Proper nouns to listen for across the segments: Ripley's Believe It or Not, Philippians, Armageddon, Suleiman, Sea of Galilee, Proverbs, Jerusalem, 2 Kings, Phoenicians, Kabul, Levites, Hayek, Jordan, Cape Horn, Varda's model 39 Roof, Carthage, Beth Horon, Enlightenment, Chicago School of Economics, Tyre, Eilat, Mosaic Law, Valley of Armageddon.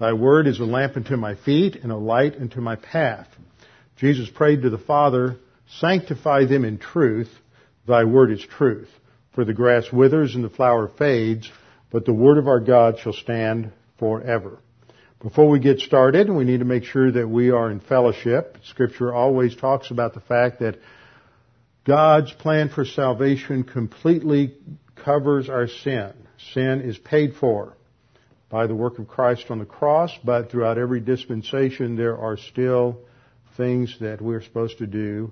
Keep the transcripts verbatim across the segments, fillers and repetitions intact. Thy word is a lamp unto my feet, and a light unto my path. Jesus prayed to the Father, sanctify them in truth. Thy word is truth. For the grass withers and the flower fades, but the word of our God shall stand forever. Before we get started, we need to make sure that we are in fellowship. Scripture always talks about the fact that God's plan for salvation completely covers our sin. Sin is paid for by the work of Christ on the cross, but throughout every dispensation there are still things that we're supposed to do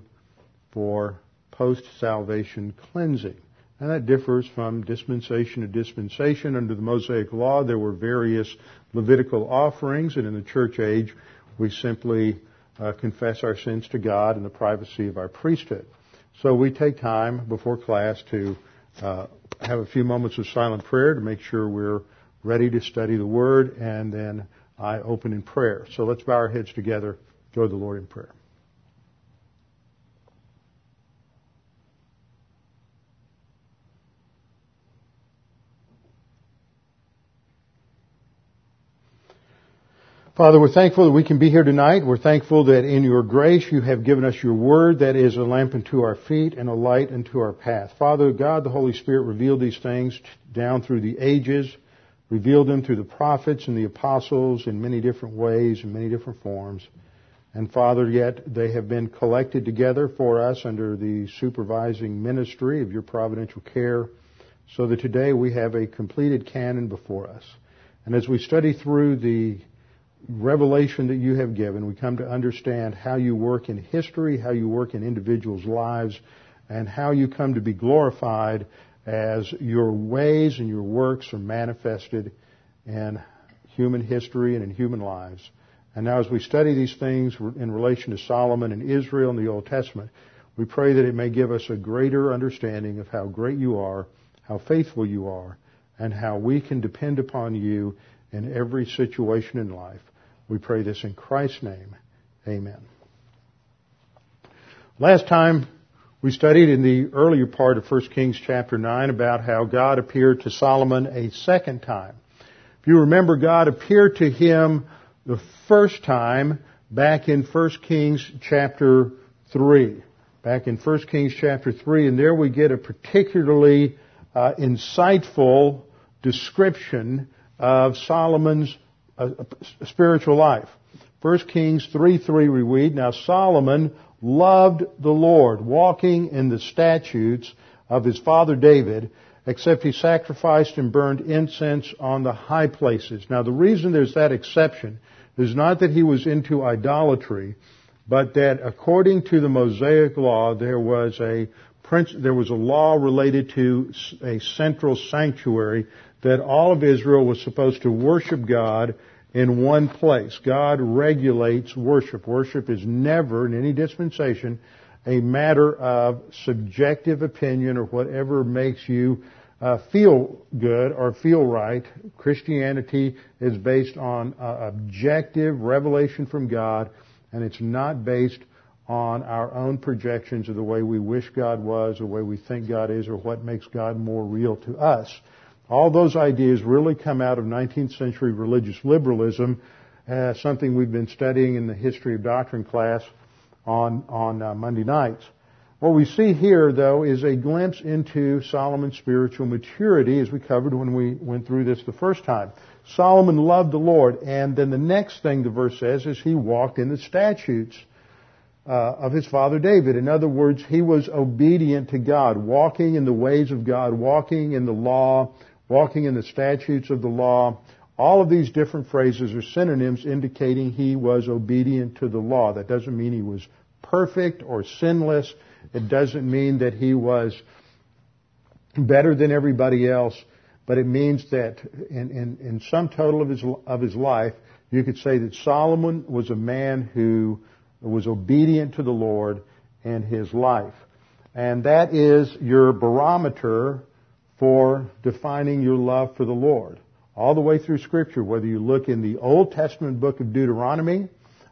for post-salvation cleansing. And that differs from dispensation to dispensation. Under the Mosaic Law, there were various Levitical offerings, and in the church age, we simply uh, confess our sins to God in the privacy of our priesthood. So we take time before class to uh, have a few moments of silent prayer to make sure we're ready to study the Word, and then I open in prayer. So let's bow our heads together, go to the Lord in prayer. Father, we're thankful that we can be here tonight. We're thankful that in your grace you have given us your word that is a lamp unto our feet and a light unto our path. Father, God, the Holy Spirit revealed these things down through the ages, revealed them through the prophets and the apostles in many different ways, in many different forms. And Father, yet they have been collected together for us under the supervising ministry of your providential care, so that today we have a completed canon before us. And as we study through the revelation that you have given, we come to understand how you work in history, how you work in individuals' lives, and how you come to be glorified as your ways and your works are manifested in human history and in human lives. And now as we study these things in relation to Solomon and Israel and the Old Testament, we pray that it may give us a greater understanding of how great you are, how faithful you are, and how we can depend upon you in every situation in life. We pray this in Christ's name. Amen. Last time we studied in the earlier part of First Kings chapter nine about how God appeared to Solomon a second time. If you remember, God appeared to him the first time back in First Kings chapter three. Back in First Kings chapter three, and there we get a particularly uh, insightful description of Solomon's spiritual life. First Kings three three we read, now Solomon loved the Lord, walking in the statutes of his father David, except he sacrificed and burned incense on the high places. Now the reason there's that exception is not that he was into idolatry, but that according to the Mosaic Law, there was a prince, there was a law related to a central sanctuary that all of Israel was supposed to worship God in one place. God regulates worship. Worship is never, in any dispensation, a matter of subjective opinion or whatever makes you uh, feel good or feel right. Christianity is based on uh, objective revelation from God, and it's not based on our own projections of the way we wish God was, the way we think God is, or what makes God more real to us. All those ideas really come out of nineteenth century religious liberalism, uh, something we've been studying in the history of doctrine class on, on uh, Monday nights. What we see here, though, is a glimpse into Solomon's spiritual maturity, as we covered when we went through this the first time. Solomon loved the Lord, and then the next thing the verse says is he walked in the statutes uh, of his father David. In other words, he was obedient to God, walking in the ways of God, walking in the law, walking in the statutes of the law. All of these different phrases are synonyms indicating he was obedient to the law. That doesn't mean he was perfect or sinless. It doesn't mean that he was better than everybody else, but it means that in, in, in sum total of his, of his life, you could say that Solomon was a man who was obedient to the Lord in his life. And that is your barometer for defining your love for the Lord. All the way through Scripture, whether you look in the Old Testament book of Deuteronomy,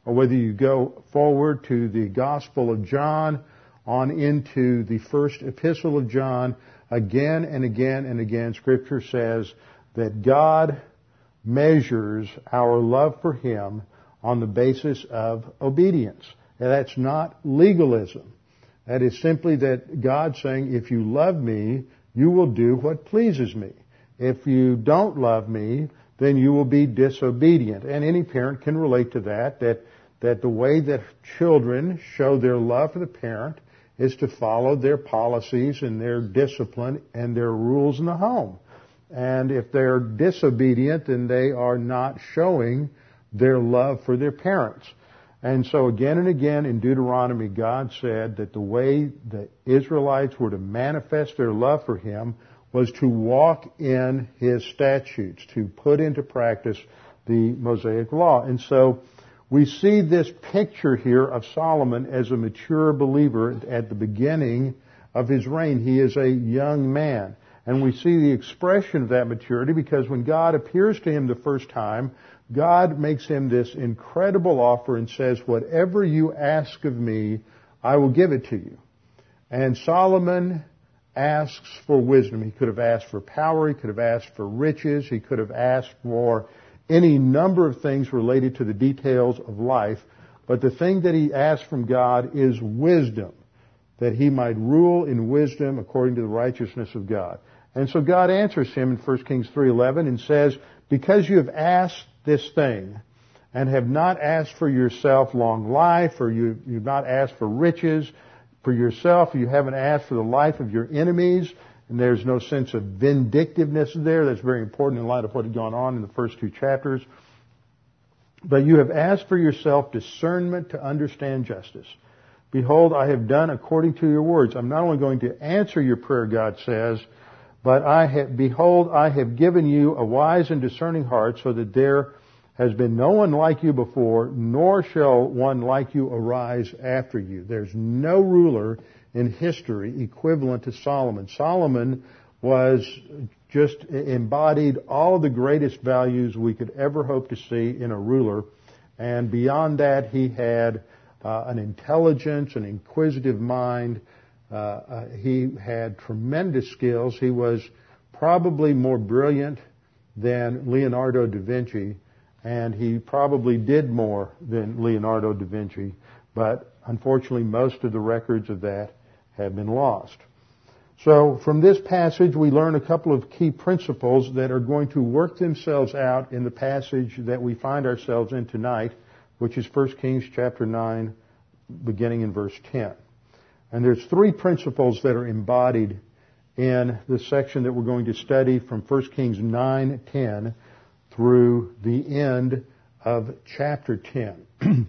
or whether you go forward to the Gospel of John, on into the first epistle of John, again and again and again, Scripture says that God measures our love for Him on the basis of obedience. And that's not legalism. That is simply that God saying, if you love me, you will do what pleases me. If you don't love me, then you will be disobedient. And any parent can relate to that, that, that the way that children show their love for the parent is to follow their policies and their discipline and their rules in the home. And if they're disobedient, then they are not showing their love for their parents. And so again and again in Deuteronomy, God said that the way the Israelites were to manifest their love for Him was to walk in His statutes, to put into practice the Mosaic Law. And so we see this picture here of Solomon as a mature believer at the beginning of his reign. He is a young man. And we see the expression of that maturity because when God appears to him the first time, God makes him this incredible offer and says, whatever you ask of me, I will give it to you. And Solomon asks for wisdom. He could have asked for power. He could have asked for riches. He could have asked for any number of things related to the details of life. But the thing that he asked from God is wisdom, that he might rule in wisdom according to the righteousness of God. And so God answers him in First Kings three eleven and says, because you have asked this thing and have not asked for yourself long life, or you, you've not asked for riches, for yourself, you haven't asked for the life of your enemies, and there's no sense of vindictiveness there. That's very important in light of what had gone on in the first two chapters. But you have asked for yourself discernment to understand justice. Behold, I have done according to your words. I'm not only going to answer your prayer, God says, but I have, behold, I have given you a wise and discerning heart, so that there has been no one like you before, nor shall one like you arise after you. There's no ruler in history equivalent to Solomon. Solomon was just embodied all of the greatest values we could ever hope to see in a ruler. And beyond that, he had uh, an intelligence, an inquisitive mind. Uh, uh, he had tremendous skills. He was probably more brilliant than Leonardo da Vinci. And he probably did more than Leonardo da Vinci, but unfortunately most of the records of that have been lost. So from this passage we learn a couple of key principles that are going to work themselves out in the passage that we find ourselves in tonight, which is First Kings chapter nine, beginning in verse ten. And there's three principles that are embodied in the section that we're going to study from First Kings nine ten through the end of chapter ten.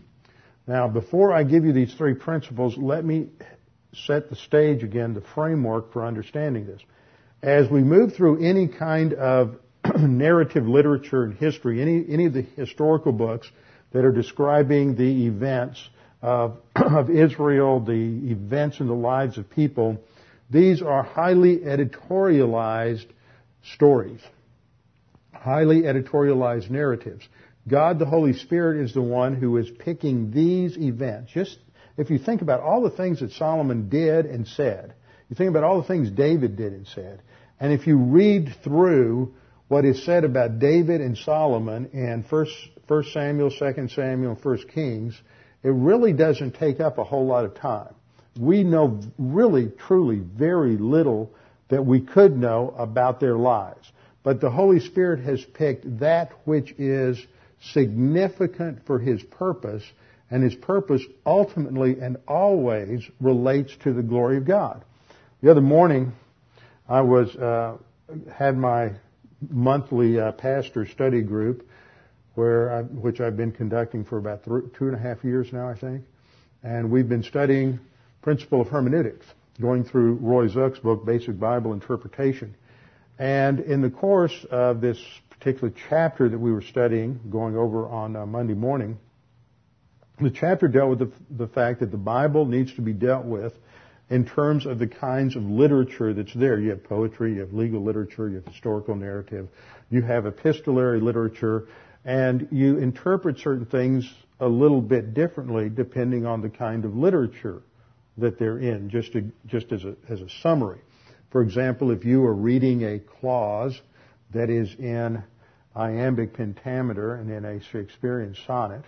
Now, before I give you these three principles, let me set the stage again, the framework for understanding this. As we move through any kind of narrative literature and history, any any of the historical books that are describing the events of, of Israel, the events in the lives of people, these are highly editorialized stories. Highly editorialized narratives. God, the Holy Spirit, is the one who is picking these events. Just if you think about all the things that Solomon did and said, you think about all the things David did and said, and if you read through what is said about David and Solomon in First Samuel, Second Samuel, First Kings, it really doesn't take up a whole lot of time. We know really, truly very little that we could know about their lives. But the Holy Spirit has picked that which is significant for His purpose, and His purpose ultimately and always relates to the glory of God. The other morning, I was uh, had my monthly uh, pastor study group, where I, which I've been conducting for about three, two and a half years now, I think, and we've been studying principle of hermeneutics, going through Roy Zook's book, Basic Bible Interpretation. And in the course of this particular chapter that we were studying, going over on Monday morning, The chapter dealt with the, the fact that the Bible needs to be dealt with in terms of the kinds of literature that's there. You have poetry, you have legal literature, you have historical narrative, you have epistolary literature, and you interpret certain things a little bit differently depending on the kind of literature that they're in, just, to, just as, a, as a summary. For example, if you are reading a clause that is in iambic pentameter and in a Shakespearean sonnet,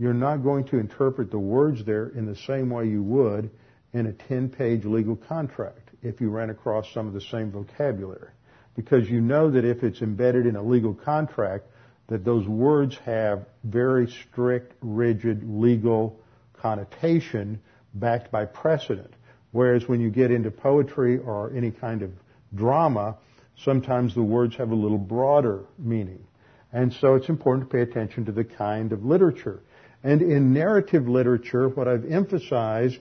you're not going to interpret the words there in the same way you would in a ten-page legal contract if you ran across some of the same vocabulary. Because you know that if it's embedded in a legal contract, that those words have very strict, rigid legal connotation backed by precedent. Whereas when you get into poetry or any kind of drama, sometimes the words have a little broader meaning. And so it's important to pay attention to the kind of literature. And in narrative literature, what I've emphasized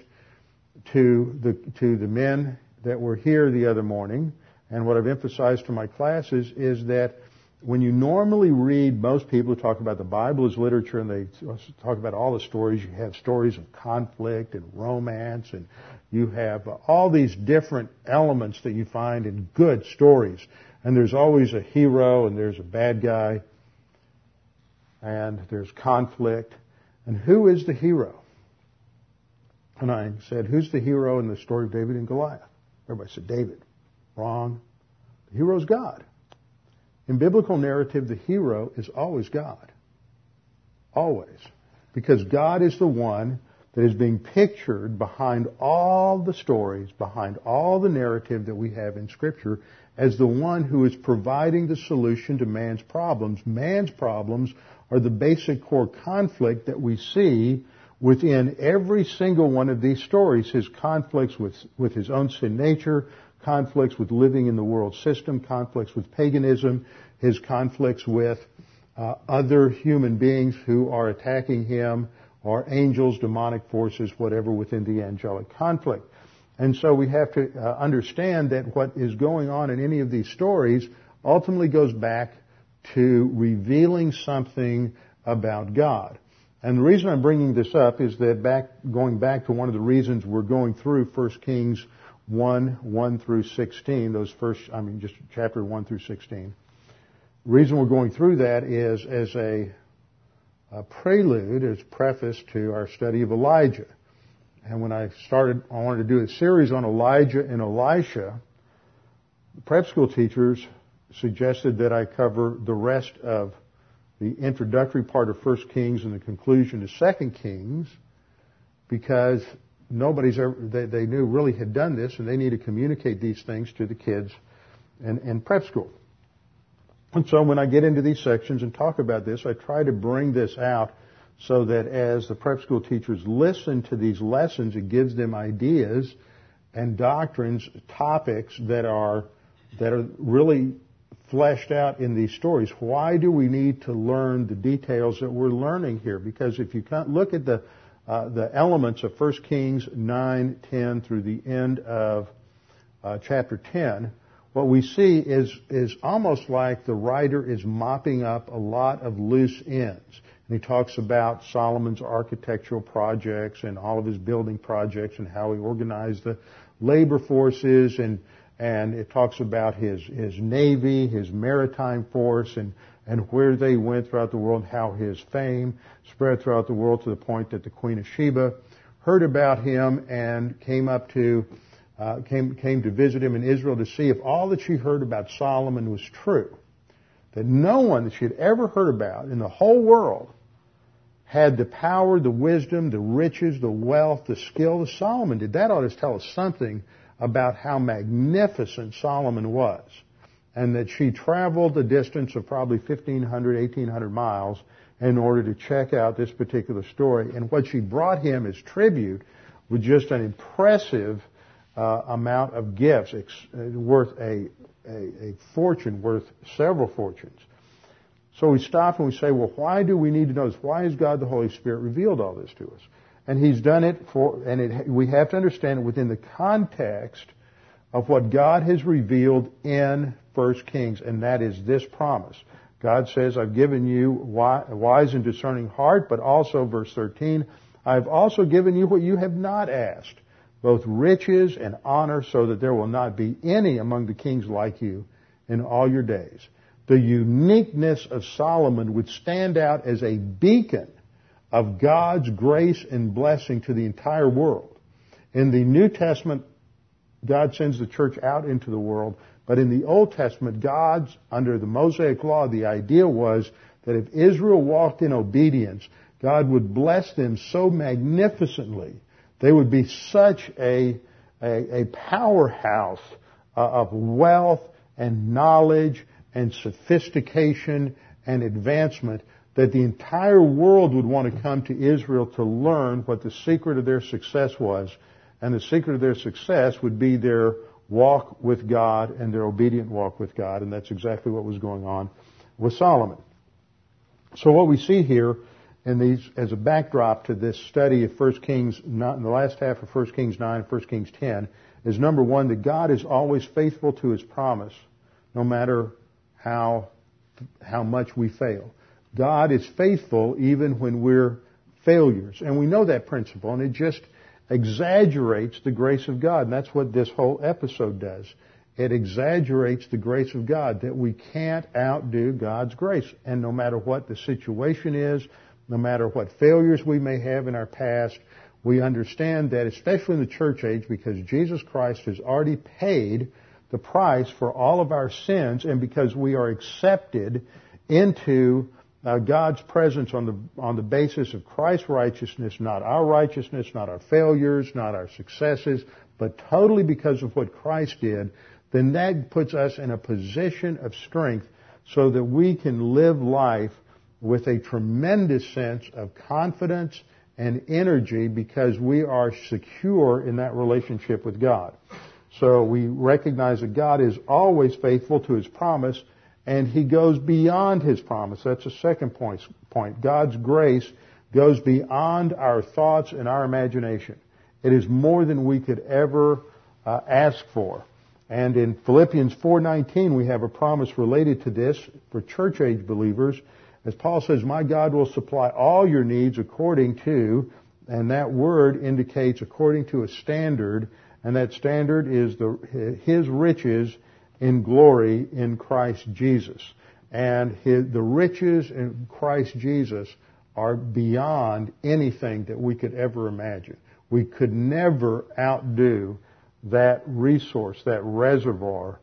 to the to the men that were here the other morning, and what I've emphasized to my classes, is that when you normally read, most people talk about the Bible as literature, and they talk about all the stories. You have stories of conflict and romance, and you have all these different elements that you find in good stories. And there's always a hero, and there's a bad guy, and there's conflict. And who is the hero? And I said, who's the hero in the story of David and Goliath? Everybody said, David. Wrong. The hero is God. In biblical narrative, the hero is always God. Always. Because God is the one that is being pictured behind all the stories, behind all the narrative that we have in Scripture, as the one who is providing the solution to man's problems. Man's problems are the basic core conflict that we see within every single one of these stories. His conflicts with, with his own sin nature, conflicts with living in the world system, conflicts with paganism, his conflicts with uh, other human beings who are attacking him, or angels, demonic forces, whatever, within the angelic conflict. And so we have to uh, understand that what is going on in any of these stories ultimately goes back to revealing something about God. And the reason I'm bringing this up is that back, going back to one of the reasons we're going through First Kings one, one through sixteen, those first, I mean, just chapter one through sixteen. The reason we're going through that is as a, a prelude, as preface to our study of Elijah. And when I started, I wanted to do a series on Elijah and Elisha. The prep school teachers suggested that I cover the rest of the introductory part of First Kings and the conclusion to Second Kings, because nobody's ever, they, they knew really had done this, and they need to communicate these things to the kids in, in prep school. And so when I get into these sections and talk about this, I try to bring this out so that as the prep school teachers listen to these lessons, it gives them ideas and doctrines, topics that are that are really fleshed out in these stories. Why do we need to learn the details that we're learning here? Because if you look at the uh, the elements of First Kings nine, ten through the end of uh, chapter ten, what we see is is almost like the writer is mopping up a lot of loose ends. And he talks about Solomon's architectural projects and all of his building projects and how he organized the labor forces, and and it talks about his, his navy, his maritime force, and, and where they went throughout the world, and how his fame spread throughout the world to the point that the Queen of Sheba heard about him and came up to uh, came came to visit him in Israel to see if all that she heard about Solomon was true. That no one that she had ever heard about in the whole world had the power, the wisdom, the riches, the wealth, the skill that Solomon did. That ought to tell us something about how magnificent Solomon was, and that she traveled the distance of probably fifteen hundred, eighteen hundred miles in order to check out this particular story. And what she brought him as tribute was just an impressive uh, amount of gifts, ex- worth a, a, a fortune, worth several fortunes. So we stop and we say, well, why do we need to know this? Why has God the Holy Spirit revealed all this to us? And he's done it for, and it, we have to understand it within the context of what God has revealed in First Kings, and that is this promise. God says, I've given you wise and discerning heart, but also, verse thirteen, I've also given you what you have not asked, both riches and honor, so that there will not be any among the kings like you in all your days. The uniqueness of Solomon would stand out as a beacon of God's grace and blessing to the entire world. In the New Testament, God sends the church out into the world, but in the Old Testament, God's, under the Mosaic Law, the idea was that if Israel walked in obedience, God would bless them so magnificently. They would be such a, a, a powerhouse uh, of wealth and knowledge and sophistication and advancement that the entire world would want to come to Israel to learn what the secret of their success was. And the secret of their success would be their walk with God and their obedient walk with God. And that's exactly what was going on with Solomon. So what we see here in these, as a backdrop to this study of First Kings, not in the last half of First Kings nine, First Kings ten, is number one, that God is always faithful to His promise, no matter how, how much we fail. God is faithful even when we're failures. And we know that principle, and it just exaggerates the grace of God. And that's what this whole episode does. It exaggerates the grace of God, that we can't outdo God's grace. And no matter what the situation is, no matter what failures we may have in our past, we understand that, especially in the church age, because Jesus Christ has already paid the price for all of our sins, and because we are accepted into Uh, God's presence on the on the basis of Christ's righteousness, not our righteousness, not our failures, not our successes, but totally because of what Christ did, then that puts us in a position of strength so that we can live life with a tremendous sense of confidence and energy, because we are secure in that relationship with God. So we recognize that God is always faithful to His promise, and He goes beyond His promise. That's the second point. point. God's grace goes beyond our thoughts and our imagination. It is more than we could ever uh, ask for. And in Philippians four nineteen, we have a promise related to this for church age believers. As Paul says, my God will supply all your needs according to, and that word indicates according to a standard, and that standard is the His riches in glory in Christ Jesus. And his, the riches in Christ Jesus are beyond anything that we could ever imagine. We could never outdo that resource, that reservoir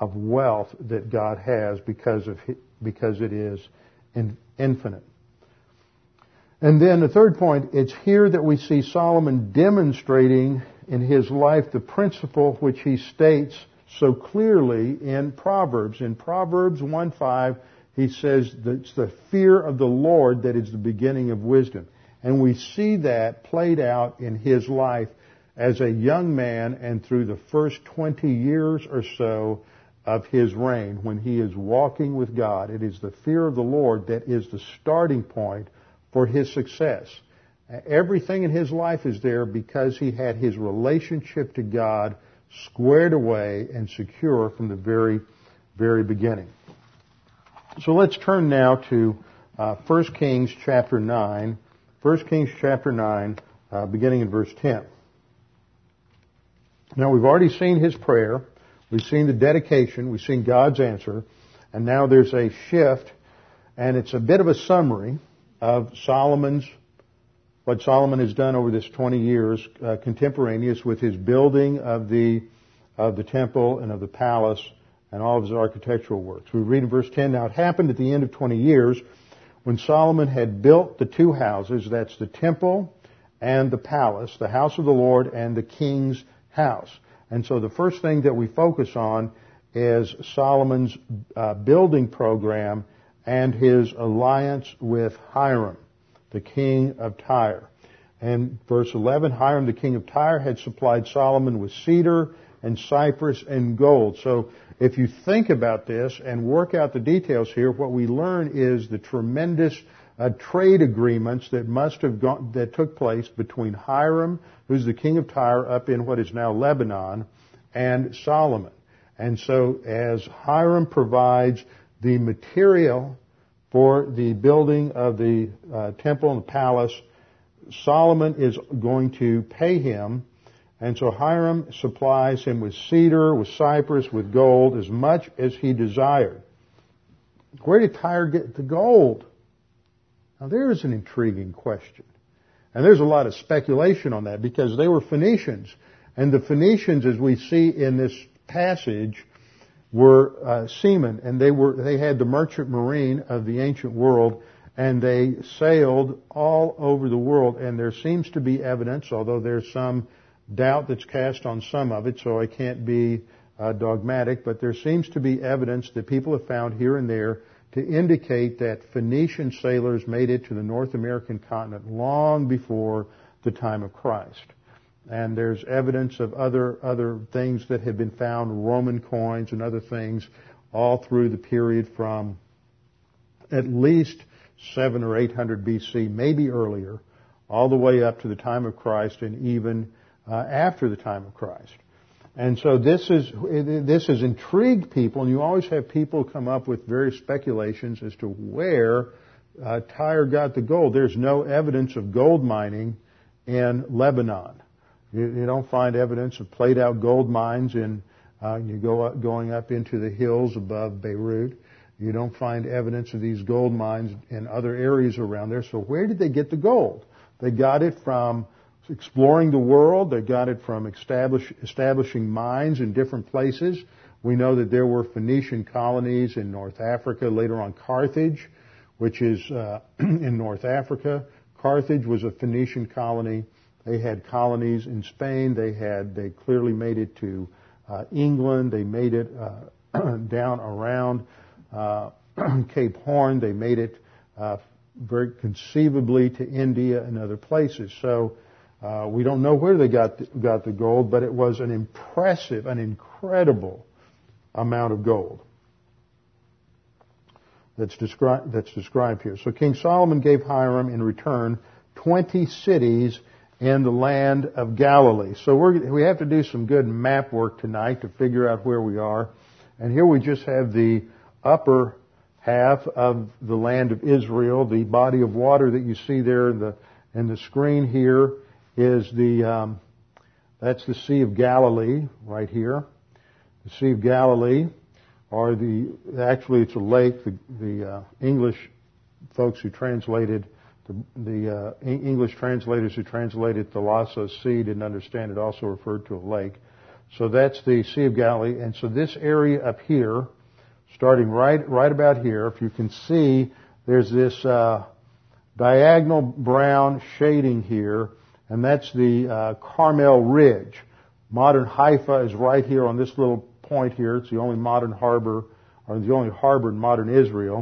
of wealth that God has, because of because it is infinite. And then the third point, it's here that we see Solomon demonstrating in his life the principle which he states so clearly in Proverbs. In Proverbs one five, he says that it's the fear of the Lord that is the beginning of wisdom. And we see that played out in his life as a young man and through the first twenty years or so of his reign when he is walking with God. It is the fear of the Lord that is the starting point for his success. Everything in his life is there because he had his relationship to God squared away and secure from the very, very beginning. So let's turn now to uh, First Kings chapter nine. First Kings chapter nine, uh, beginning in verse ten. Now, we've already seen his prayer. We've seen the dedication. We've seen God's answer. And now there's a shift, and it's a bit of a summary of Solomon's what Solomon has done over this twenty years, uh, contemporaneous with his building of the of the temple and of the palace and all of his architectural works. We read in verse ten, now it happened at the end of twenty years when Solomon had built the two houses, that's the temple and the palace, the house of the Lord and the king's house. And so the first thing that we focus on is Solomon's uh, building program and his alliance with Hiram, the king of Tyre. And verse eleven, Hiram, the king of Tyre, had supplied Solomon with cedar and cypress and gold. So if you think about this and work out the details here, what we learn is the tremendous uh, trade agreements that must have gone, that took place between Hiram, who's the king of Tyre, up in what is now Lebanon, and Solomon. And so as Hiram provides the material for the building of the uh, temple and the palace, Solomon is going to pay him. And so Hiram supplies him with cedar, with cypress, with gold, as much as he desired. Where did Tyre get the gold? Now, there is an intriguing question. And there's a lot of speculation on that because they were Phoenicians. And the Phoenicians, as we see in this passage, were uh, seamen. And they were they had the merchant marine of the ancient world. And they sailed all over the world. And there seems to be evidence, although there's some doubt that's cast on some of it, so I can't be uh, dogmatic, but there seems to be evidence that people have found here and there to indicate that Phoenician sailors made it to the North American continent long before the time of Christ. And there's evidence of other other things that have been found, Roman coins and other things, all through the period from at least seven or eight hundred B C, maybe earlier, all the way up to the time of Christ and even Uh, after the time of Christ. And so this is this has intrigued people, and you always have people come up with various speculations as to where uh, Tyre got the gold. There's no evidence of gold mining in Lebanon. You, you don't find evidence of played-out gold mines in uh, you go up, going up into the hills above Beirut. You don't find evidence of these gold mines in other areas around there. So where did they get the gold? They got it from exploring the world. They got it from establish, establishing mines in different places. We know that there were Phoenician colonies in North Africa, later on Carthage, which is uh, in North Africa. Carthage was a Phoenician colony. They had colonies in Spain. They had, they clearly made it to uh, England. They made it uh, down around uh, Cape Horn. They made it uh, very conceivably to India and other places. So, Uh, we don't know where they got the, got the gold, but it was an impressive, an incredible amount of gold that's described that's described here. So King Solomon gave Hiram in return twenty cities in the land of Galilee. So we're, we have to do some good map work tonight to figure out where we are. And here we just have the upper half of the land of Israel, the body of water that you see there in the in the screen here. Is the um, that's the Sea of Galilee right here. The Sea of Galilee, or the actually it's a lake. The, the uh, English folks who translated the, the uh, English translators who translated the Thalasso Sea didn't understand it. Also referred to a lake. So that's the Sea of Galilee, and so this area up here, starting right right about here, if you can see, there's this uh, diagonal brown shading here. And that's the uh, Carmel Ridge. Modern Haifa is right here on this little point here. It's the only modern harbor, or the only harbor in modern Israel.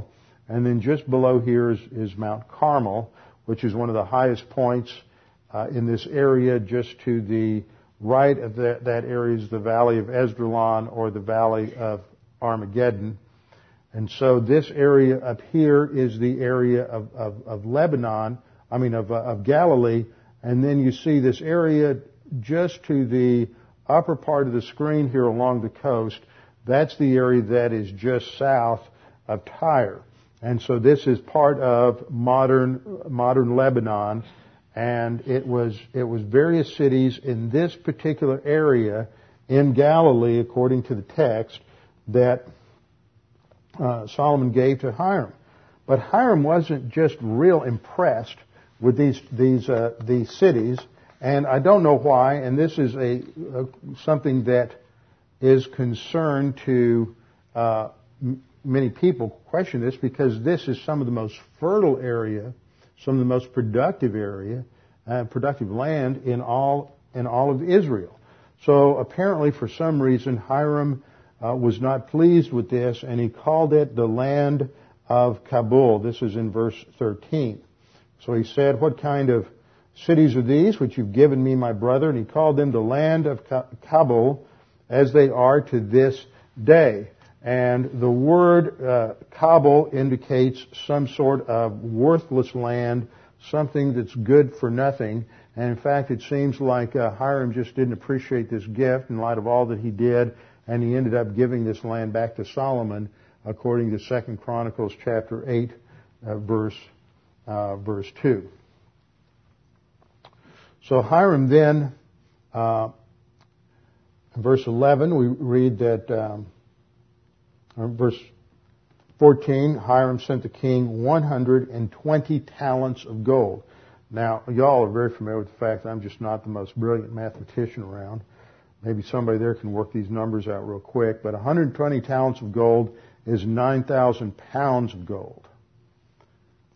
And then just below here is, is Mount Carmel, which is one of the highest points uh, in this area. Just to the right of that, that area is the Valley of Esdraelon, or the Valley of Armageddon. And so this area up here is the area of, of, of Lebanon, I mean of, uh, of Galilee. And then you see this area just to the upper part of the screen here along the coast. That's the area that is just south of Tyre. And so this is part of modern modern Lebanon. And it was it was various cities in this particular area in Galilee, according to the text, that uh, Solomon gave to Hiram. But Hiram wasn't just real impressed with these these uh, these cities, and I don't know why. And this is a, a something that is concerned to uh, m- many people. Question this because this is some of the most fertile area, some of the most productive area, uh, productive land in all in all of Israel. So apparently, for some reason, Hiram uh, was not pleased with this, and he called it the land of Kabul. This is in verse thirteen. So he said, "What kind of cities are these which you've given me, my brother?" And he called them the land of Kabul, as they are to this day. And the word uh, Kabul indicates some sort of worthless land, something that's good for nothing. And in fact, it seems like uh, Hiram just didn't appreciate this gift in light of all that he did, and he ended up giving this land back to Solomon, according to Second Chronicles chapter eight. uh, verse uh, verse two. So Hiram then, uh, in verse eleven, we read that, um, or verse fourteen, Hiram sent the king one hundred twenty talents of gold. Now, y'all are very familiar with the fact that I'm just not the most brilliant mathematician around. Maybe somebody there can work these numbers out real quick. But one hundred twenty talents of gold is nine thousand pounds of gold.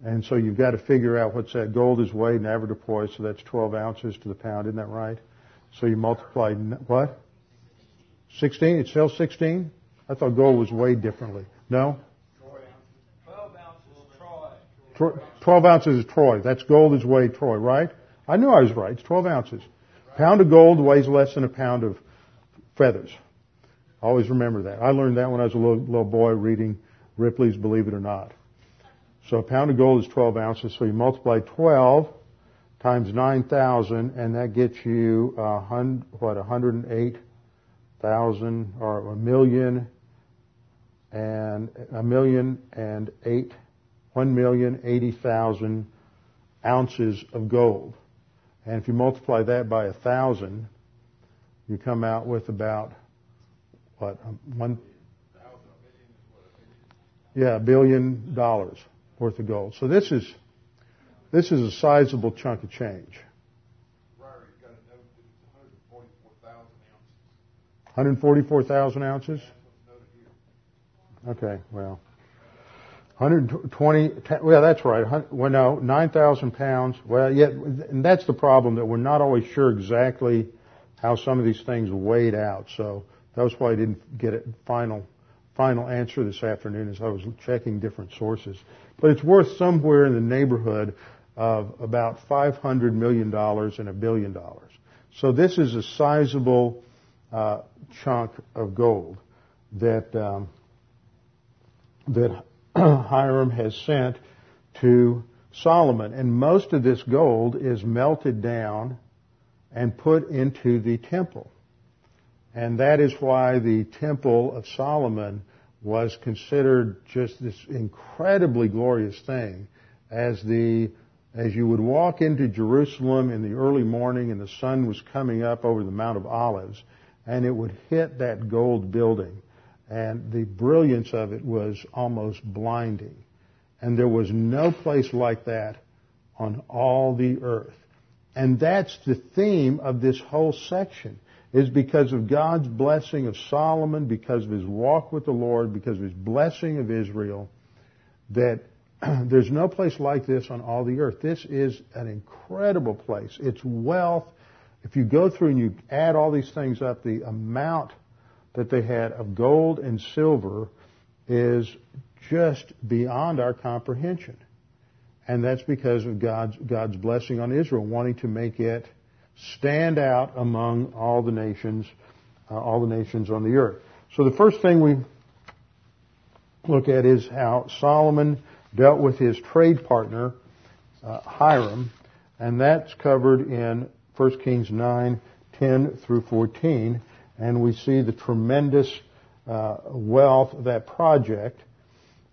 And so you've got to figure out what's that. Gold is weighed and ever deployed, so that's twelve ounces to the pound. Isn't that right? So you multiply, what? sixteen? It's still sixteen? I thought gold was weighed differently. No? twelve ounces is troy. twelve ounces is troy. That's gold is weighed troy, right? I knew I was right. It's twelve ounces. A pound of gold weighs less than a pound of feathers. Always remember that. I learned that when I was a little, little boy reading Ripley's Believe It or Not. So a pound of gold is twelve ounces. So you multiply twelve times nine thousand, and that gets you a hundred, what, one hundred eight thousand, or a million and a million and eight, one million eighty thousand ounces of gold. And if you multiply that by a thousand, you come out with about what one? Yeah, a billion dollars worth of gold. So this is this is a sizable chunk of change. one hundred forty-four thousand ounces? Okay, well. one hundred twenty, well, that's right. Well, no, nine thousand pounds. Well, yet, and that's the problem, that we're not always sure exactly how some of these things weighed out. So that was why I didn't get a final, final answer this afternoon as I was checking different sources. But it's worth somewhere in the neighborhood of about five hundred million dollars and a billion dollars. So this is a sizable Uh, chunk of gold that um, that Hiram has sent to Solomon, and most of this gold is melted down and put into the temple, and that is why the temple of Solomon was considered just this incredibly glorious thing. As the as you would walk into Jerusalem in the early morning, and the sun was coming up over the Mount of Olives, and it would hit that gold building, and the brilliance of it was almost blinding. And there was no place like that on all the earth. And that's the theme of this whole section, is because of God's blessing of Solomon, because of his walk with the Lord, because of his blessing of Israel, that there's no place like this on all the earth. This is an incredible place. It's wealth. If you go through and you add all these things up, the amount that they had of gold and silver is just beyond our comprehension. And that's because of God's, God's blessing on Israel, wanting to make it stand out among all the nations, uh, all the nations on the earth. So the first thing we look at is how Solomon dealt with his trade partner, uh, Hiram, and that's covered in First Kings nine, ten through fourteen, and we see the tremendous uh, wealth of that project.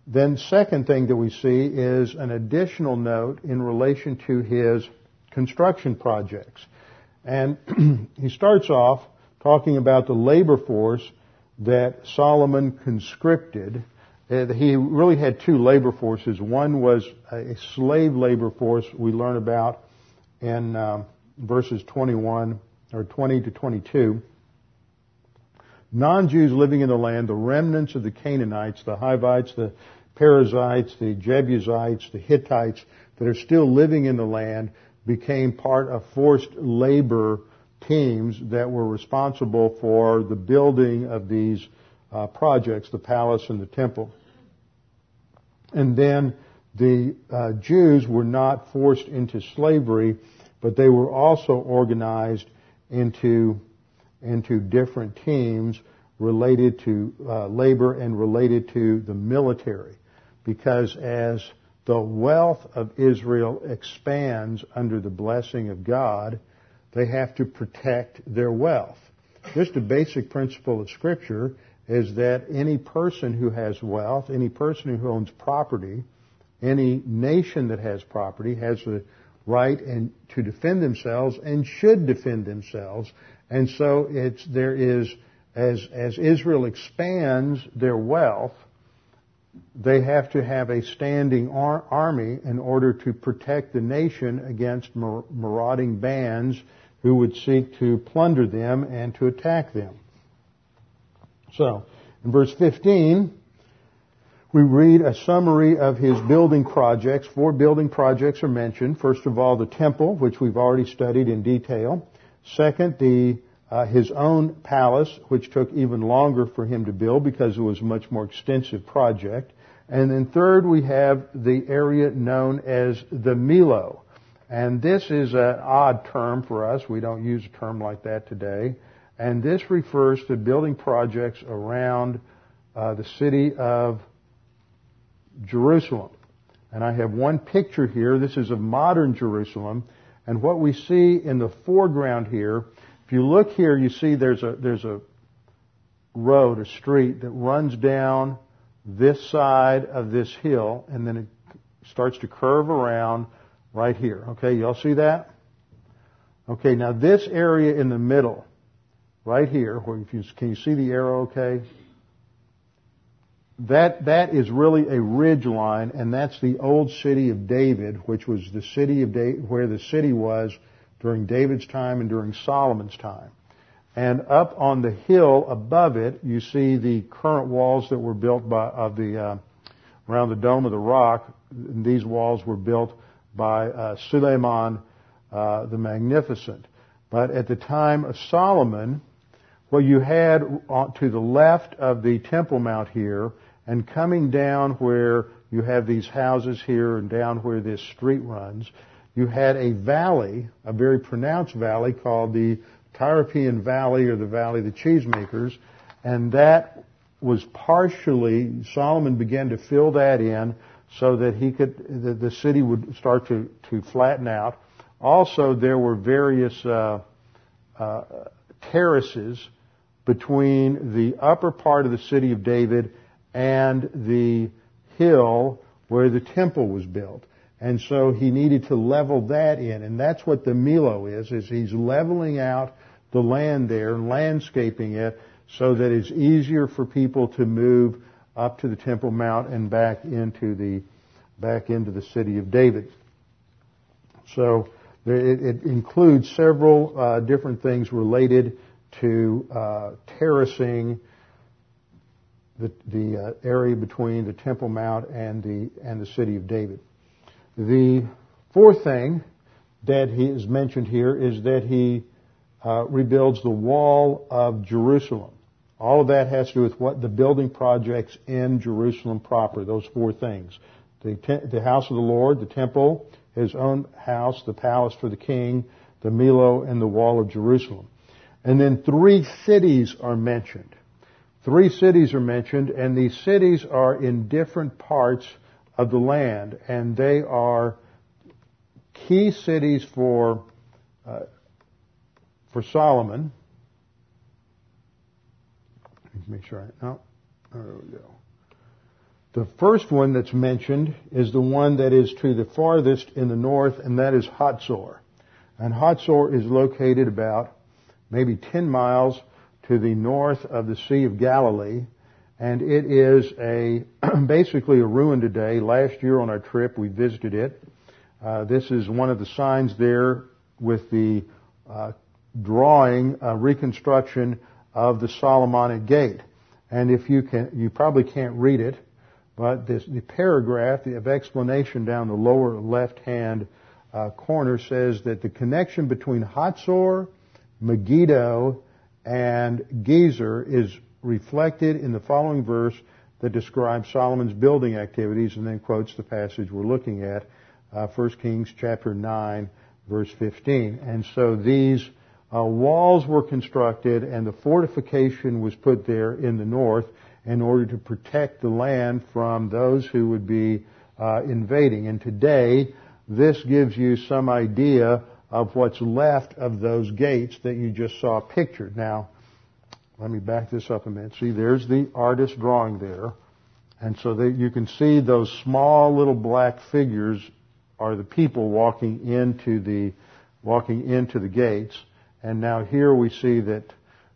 Then second thing that we see is an additional note in relation to his construction projects. And he starts off talking about the labor force that Solomon conscripted. He really had two labor forces. One was a slave labor force we learn about in Um, verses twenty-one or twenty to twenty-two, non-Jews living in the land, the remnants of the Canaanites, the Hivites, the Perizzites, the Jebusites, the Hittites that are still living in the land became part of forced labor teams that were responsible for the building of these uh, projects, the palace and the temple. And then the uh, Jews were not forced into slavery, but they were also organized into into different teams related to uh, labor and related to the military, because as the wealth of Israel expands under the blessing of God, they have to protect their wealth. Just a basic principle of Scripture is that any person who has wealth, any person who owns property, Any nation that has property has the right and to defend themselves and should defend themselves. And so it's, there is, as, as Israel expands their wealth, they have to have a standing ar- army in order to protect the nation against mar- marauding bands who would seek to plunder them and to attack them. So, in verse fifteen, we read a summary of his building projects. Four building projects are mentioned. First of all, the temple, which we've already studied in detail. Second, the uh, his own palace, which took even longer for him to build because it was a much more extensive project. And then third, we have the area known as the Millo. And this is an odd term for us. We don't use a term like that today. And this refers to building projects around uh, the city of Jerusalem. And I have one picture here. This is of modern Jerusalem. And what we see in the foreground here, if you look here, you see there's a there's a road, a street that runs down this side of this hill, and then it starts to curve around right here. Okay, y'all see that? Okay, now this area in the middle, right here, where if you, can you see the arrow okay? That that is really a ridge line, and that's the old city of David, which was the city of da- where the city was during David's time and during Solomon's time. And up on the hill above it, you see the current walls that were built by of the uh, around the Dome of the Rock. These walls were built by uh, Suleiman uh, the Magnificent. But at the time of Solomon, what you had on, to the left of the Temple Mount here, and coming down where you have these houses here and down where this street runs, you had a valley, a very pronounced valley called the Tyropean Valley or the Valley of the Cheesemakers. And that was partially, Solomon began to fill that in so that he could, the, the city would start to, to flatten out. Also, there were various uh, uh, terraces between the upper part of the city of David and the hill where the temple was built. And so he needed to level that in. And that's what the Millo is, is he's leveling out the land there and landscaping it so that it's easier for people to move up to the Temple Mount and back into the, back into the city of David. So it, it includes several uh, different things related to uh, terracing the, the uh, area between the Temple Mount and the and the city of David. The fourth thing that he is mentioned here is that he uh, rebuilds the wall of Jerusalem. All of that has to do with what the building projects in Jerusalem proper. Those four things: the te- the house of the Lord, the temple, his own house, the palace for the king, the Millo, and the wall of Jerusalem. And then three cities are mentioned. Three cities are mentioned, and these cities are in different parts of the land, and they are key cities for uh, for Solomon. Let me make sure. I, no, there we go. The first one that's mentioned is the one that is to the farthest in the north, and that is Hazor. And Hazor is located about maybe ten miles to the north of the Sea of Galilee, and it is a basically a ruin today. Last year on our trip, we visited it. Uh, this is one of the signs there with the uh, drawing, uh, reconstruction of the Solomonic Gate. And if you can, you probably can't read it. But this, the paragraph of explanation down the lower left-hand uh, corner says that the connection between Hazor, Megiddo, and Gezer is reflected in the following verse that describes Solomon's building activities, and then quotes the passage we're looking at, uh, First Kings chapter nine, verse fifteen. And so these uh, walls were constructed, and the fortification was put there in the north, in order to protect the land from those who would be uh, invading. And today, this gives you some idea of what's left of those gates that you just saw pictured. Now, let me back this up a minute. See, there's the artist drawing there. And so they, you can see those small little black figures are the people walking into the walking into the gates. And now here we see that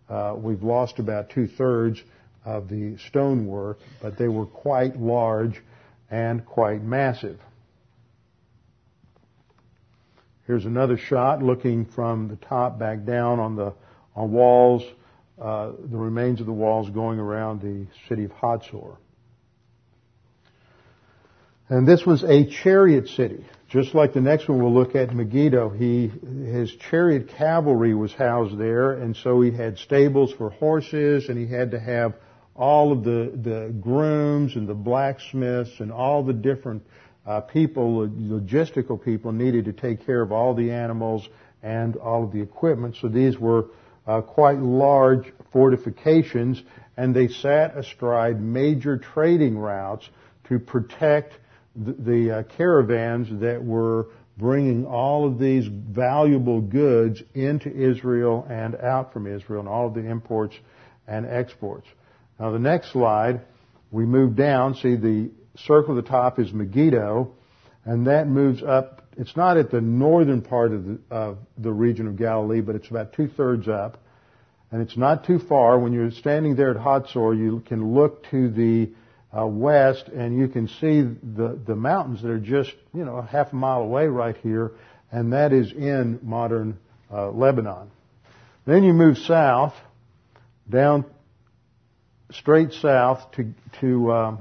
uh, we've lost about two-thirds of the stonework, but they were quite large and quite massive. Here's another shot looking from the top back down on the on walls, uh, the remains of the walls going around the city of Hazor. And this was a chariot city. Just like the next one we'll look at, Megiddo, he, his chariot cavalry was housed there, and so he had stables for horses, and he had to have all of the, the grooms and the blacksmiths and all the different uh, people, logistical people, needed to take care of all the animals and all of the equipment. So these were uh, quite large fortifications, and they sat astride major trading routes to protect the, the uh, caravans that were bringing all of these valuable goods into Israel and out from Israel, and all of the imports and exports. Now the next slide, we move down, see the circle at the top is Megiddo, and that moves up. It's not at the northern part of the, of the region of Galilee, but it's about two-thirds up, and it's not too far. When you're standing there at Hazor, you can look to the Uh, west, and you can see the, the mountains that are just, you know, half a mile away right here, and that is in modern uh, Lebanon. Then you move south, down, straight south to, to um,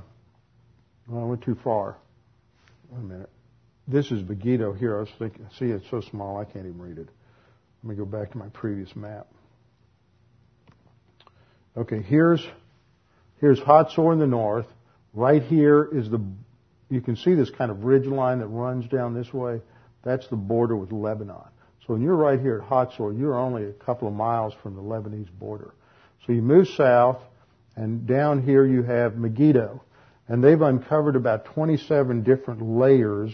well, I went too far. Wait a minute. This is Megiddo here. I was thinking, see, it's so small I can't even read it. Let me go back to my previous map. Okay, here's, here's Hazor in the north. Right here is the, you can see this kind of ridge line that runs down this way. That's the border with Lebanon. So when you're right here at Hazor, you're only a couple of miles from the Lebanese border. So you move south, and down here you have Megiddo. And they've uncovered about twenty-seven different layers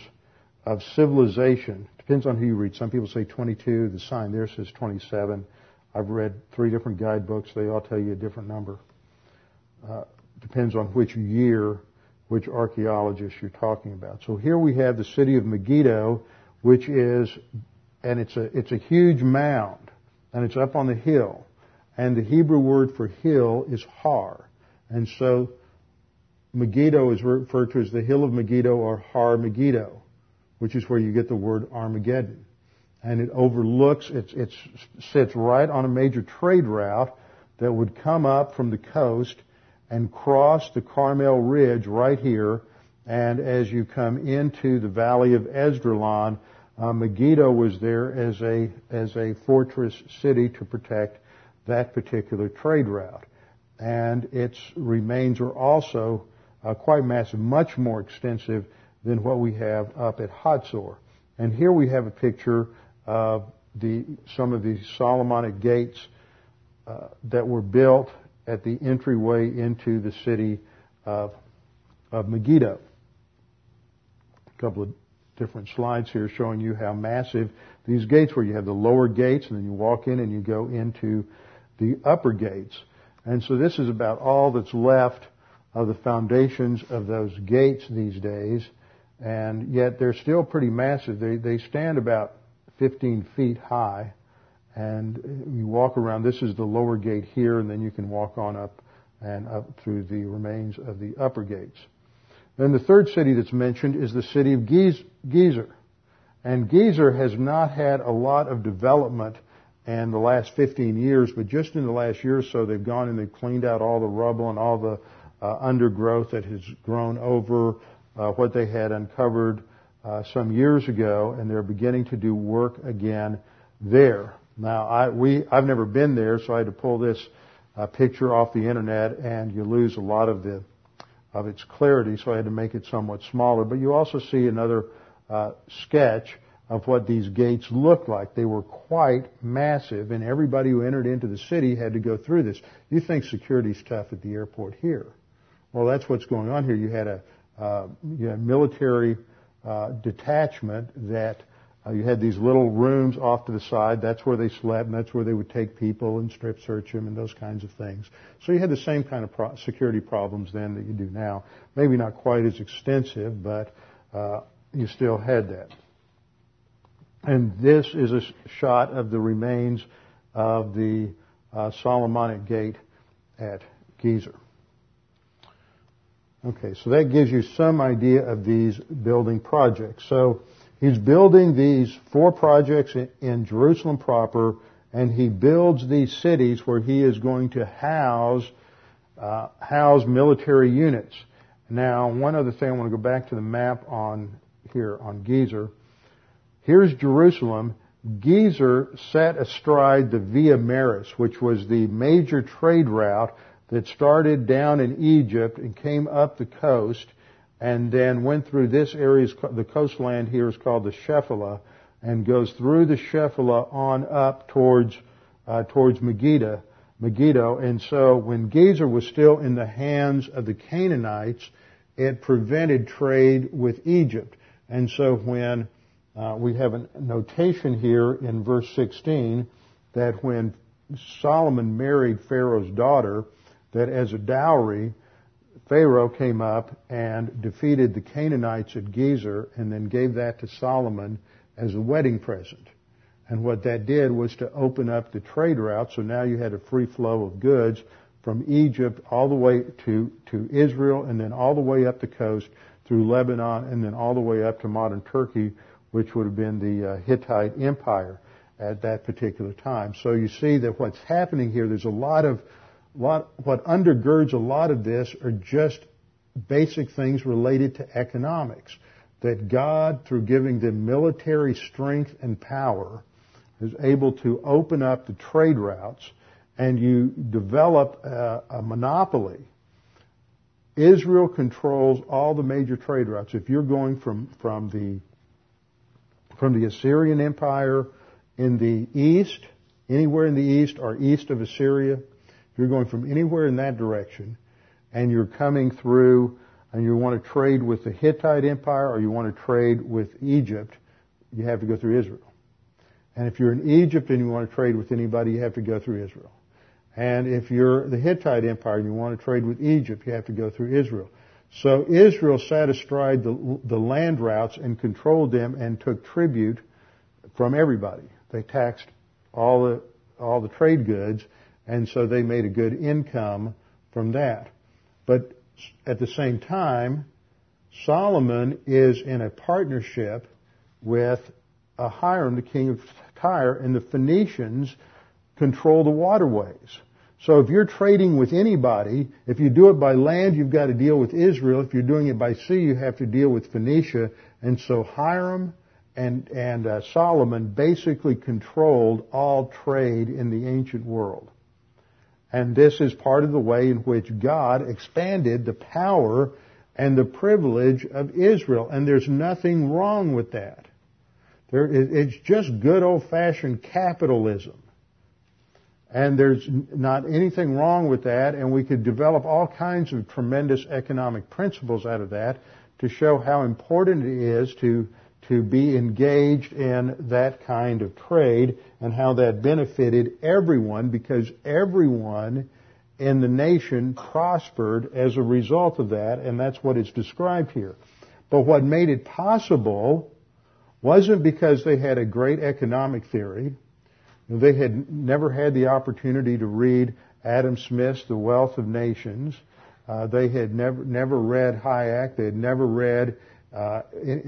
of civilization. Depends on who you read. Some people say twenty-two. The sign there says twenty-seven. I've read three different guidebooks. They all tell you a different number. Uh, depends on which year, which archaeologist you're talking about. So here we have the city of Megiddo, which is, and it's a it's a huge mound, and it's up on the hill, and the Hebrew word for hill is har, and so Megiddo is referred to as the hill of Megiddo or Har Megiddo, which is where you get the word Armageddon, and it overlooks it's it's sits right on a major trade route that would come up from the coast and cross the Carmel Ridge right here, and as you come into the Valley of Esdraelon, uh, Megiddo was there as a as a fortress city to protect that particular trade route, and its remains are also uh, quite massive, much more extensive than what we have up at Hazor. And here we have a picture of the some of the Solomonic gates uh, that were built at the entryway into the city of, of Megiddo. A couple of different slides here showing you how massive these gates were. You have the lower gates, and then you walk in and you go into the upper gates. And so this is about all that's left of the foundations of those gates these days, and yet they're still pretty massive. They, they stand about fifteen feet high. And you walk around. This is the lower gate here, and then you can walk on up and up through the remains of the upper gates. Then the third city that's mentioned is the city of Gezer. And Gezer has not had a lot of development in the last fifteen years, but just in the last year or so, they've gone and they've cleaned out all the rubble and all the uh, undergrowth that has grown over uh, what they had uncovered uh, some years ago, and they're beginning to do work again there. Now, I, we, I've never been there, so I had to pull this uh, picture off the internet, and you lose a lot of the of its clarity, so I had to make it somewhat smaller. But you also see another uh, sketch of what these gates looked like. They were quite massive, and everybody who entered into the city had to go through this. You think security's tough at the airport here. Well, that's what's going on here. You had a, uh, you had a military uh, detachment that Uh, you had these little rooms off to the side. That's where they slept, and that's where they would take people and strip search them and those kinds of things. So you had the same kind of pro- security problems then that you do now. Maybe not quite as extensive, but uh, you still had that. And this is a shot of the remains of the uh, Solomonic Gate at Gezer. Okay, so that gives you some idea of these building projects. So he's building these four projects in, in Jerusalem proper, and he builds these cities where he is going to house uh, house military units. Now, one other thing, I want to go back to the map on here on Gezer. Here's Jerusalem. Gezer sat astride the Via Maris, which was the major trade route that started down in Egypt and came up the coast, and then went through this area. The coastline here is called the Shephelah, and goes through the Shephelah on up towards uh, towards Megiddo. Megiddo. And so when Gezer was still in the hands of the Canaanites, it prevented trade with Egypt. And so when uh, we have a notation here in verse sixteen that when Solomon married Pharaoh's daughter, that as a dowry, Pharaoh came up and defeated the Canaanites at Gezer and then gave that to Solomon as a wedding present. And what that did was to open up the trade route, so now you had a free flow of goods from Egypt all the way to, to Israel, and then all the way up the coast through Lebanon, and then all the way up to modern Turkey, which would have been the uh, Hittite Empire at that particular time. So you see that what's happening here, there's a lot of What, what undergirds a lot of this are just basic things related to economics, that God, through giving them military strength and power, is able to open up the trade routes, and you develop a, a monopoly. Israel controls all the major trade routes. If you're going from, from the from the Assyrian Empire in the east, anywhere in the east or east of Assyria, you're going from anywhere in that direction, and you're coming through, and you want to trade with the Hittite Empire, or you want to trade with Egypt, you have to go through Israel. And if you're in Egypt and you want to trade with anybody, you have to go through Israel. And if you're the Hittite Empire and you want to trade with Egypt, you have to go through Israel. So Israel sat astride the, the land routes and controlled them and took tribute from everybody. They taxed all the all the trade goods, and so they made a good income from that. But at the same time, Solomon is in a partnership with Hiram, the king of Tyre, and the Phoenicians control the waterways. So if you're trading with anybody, if you do it by land, you've got to deal with Israel. If you're doing it by sea, you have to deal with Phoenicia. And so Hiram and, and uh, Solomon basically controlled all trade in the ancient world. And this is part of the way in which God expanded the power and the privilege of Israel. And there's nothing wrong with that. There, it's just good old-fashioned capitalism. And there's not anything wrong with that. And we could develop all kinds of tremendous economic principles out of that to show how important it is to, to be engaged in that kind of trade, and how that benefited everyone, because everyone in the nation prospered as a result of that, and that's what is described here. But what made it possible wasn't because they had a great economic theory. They had never had the opportunity to read Adam Smith's The Wealth of Nations. Uh, they had never never read Hayek. They had never read Uh,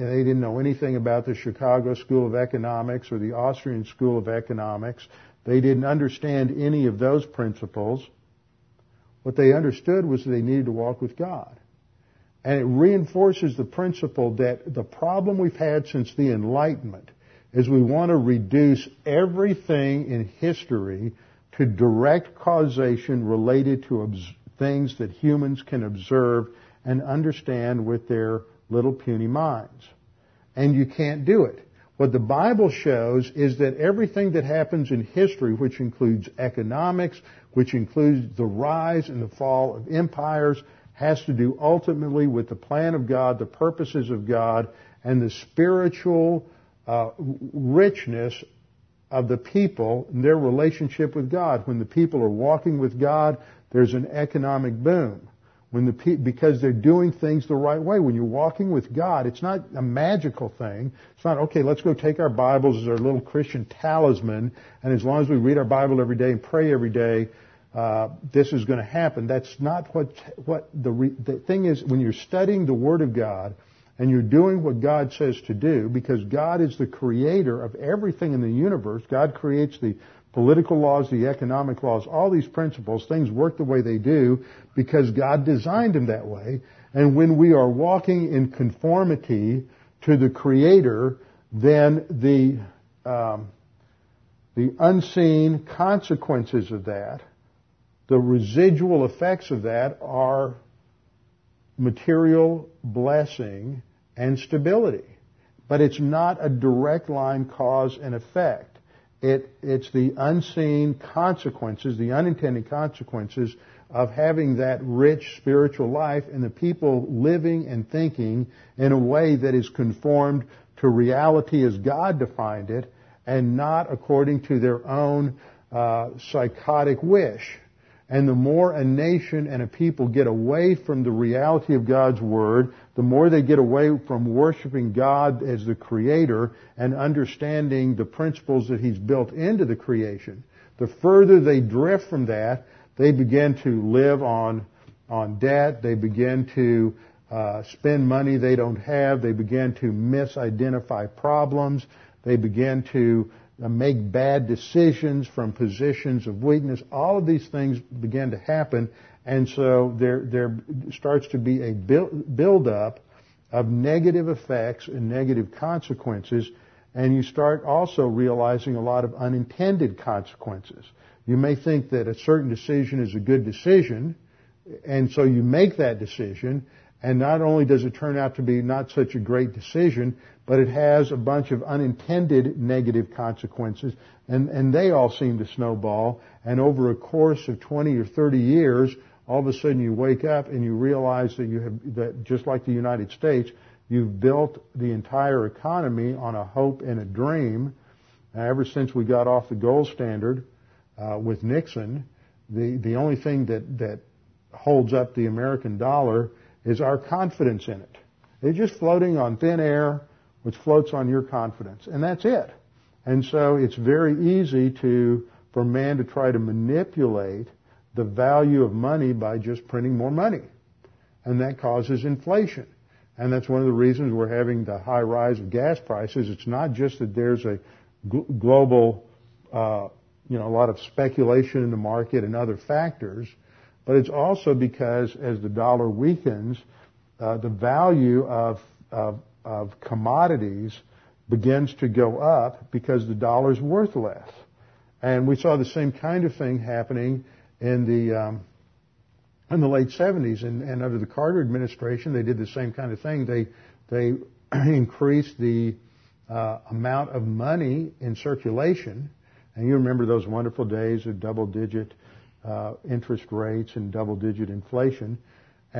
they didn't know anything about the Chicago School of Economics or the Austrian School of Economics. They didn't understand any of those principles. What they understood was that they needed to walk with God. And it reinforces the principle that the problem we've had since the Enlightenment is we want to reduce everything in history to direct causation related to obs- things that humans can observe and understand with their little puny minds. And you can't do it. What the Bible shows is that everything that happens in history, which includes economics, which includes the rise and the fall of empires, has to do ultimately with the plan of God, the purposes of God, and the spiritual uh, richness of the people and their relationship with God. When the people are walking with God, there's an economic boom. When the pe- because they're doing things the right way. When you're walking with God, it's not a magical thing. It's not, okay, let's go take our Bibles as our little Christian talisman, and as long as we read our Bible every day and pray every day, uh, this is going to happen. That's not what what the, re- the thing is. When you're studying the Word of God and you're doing what God says to do, because God is the creator of everything in the universe. God creates the political laws, the economic laws, all these principles. Things work the way they do because God designed them that way. And when we are walking in conformity to the Creator, then the um, the unseen consequences of that, the residual effects of that, are material blessing and stability. But it's not a direct line cause and effect. It, it's the unseen consequences, the unintended consequences of having that rich spiritual life and the people living and thinking in a way that is conformed to reality as God defined it and not according to their own uh, psychotic wish. And the more a nation and a people get away from the reality of God's Word, the more they get away from worshiping God as the Creator and understanding the principles that He's built into the creation, the further they drift from that, they begin to live on on debt, they begin to uh, spend money they don't have, they begin to misidentify problems, they begin to make bad decisions from positions of weakness. All of these things begin to happen, and so there there starts to be a build, build up of negative effects and negative consequences, and you start also realizing a lot of unintended consequences. You may think that a certain decision is a good decision, and so you make that decision, and not only does it turn out to be not such a great decision, but it has a bunch of unintended negative consequences, and, and they all seem to snowball. And over a course of twenty or thirty years, all of a sudden you wake up and you realize that you have, that just like the United States, you've built the entire economy on a hope and a dream. Now, ever since we got off the gold standard uh, with Nixon, the, the only thing that, that holds up the American dollar is our confidence in it. It's just floating on thin air, which floats on your confidence, and that's it. And so it's very easy to for man to try to manipulate the value of money by just printing more money, and that causes inflation. And that's one of the reasons we're having the high rise of gas prices. It's not just that there's a gl- global, uh, you know, a lot of speculation in the market and other factors, but it's also because as the dollar weakens, uh, the value of, of of commodities begins to go up because the dollar's worth less. And we saw the same kind of thing happening in the um, in the late seventies, and, and under the Carter administration, they did the same kind of thing. They they increased the uh, amount of money in circulation, and you remember those wonderful days of double-digit Uh, interest rates and double-digit inflation,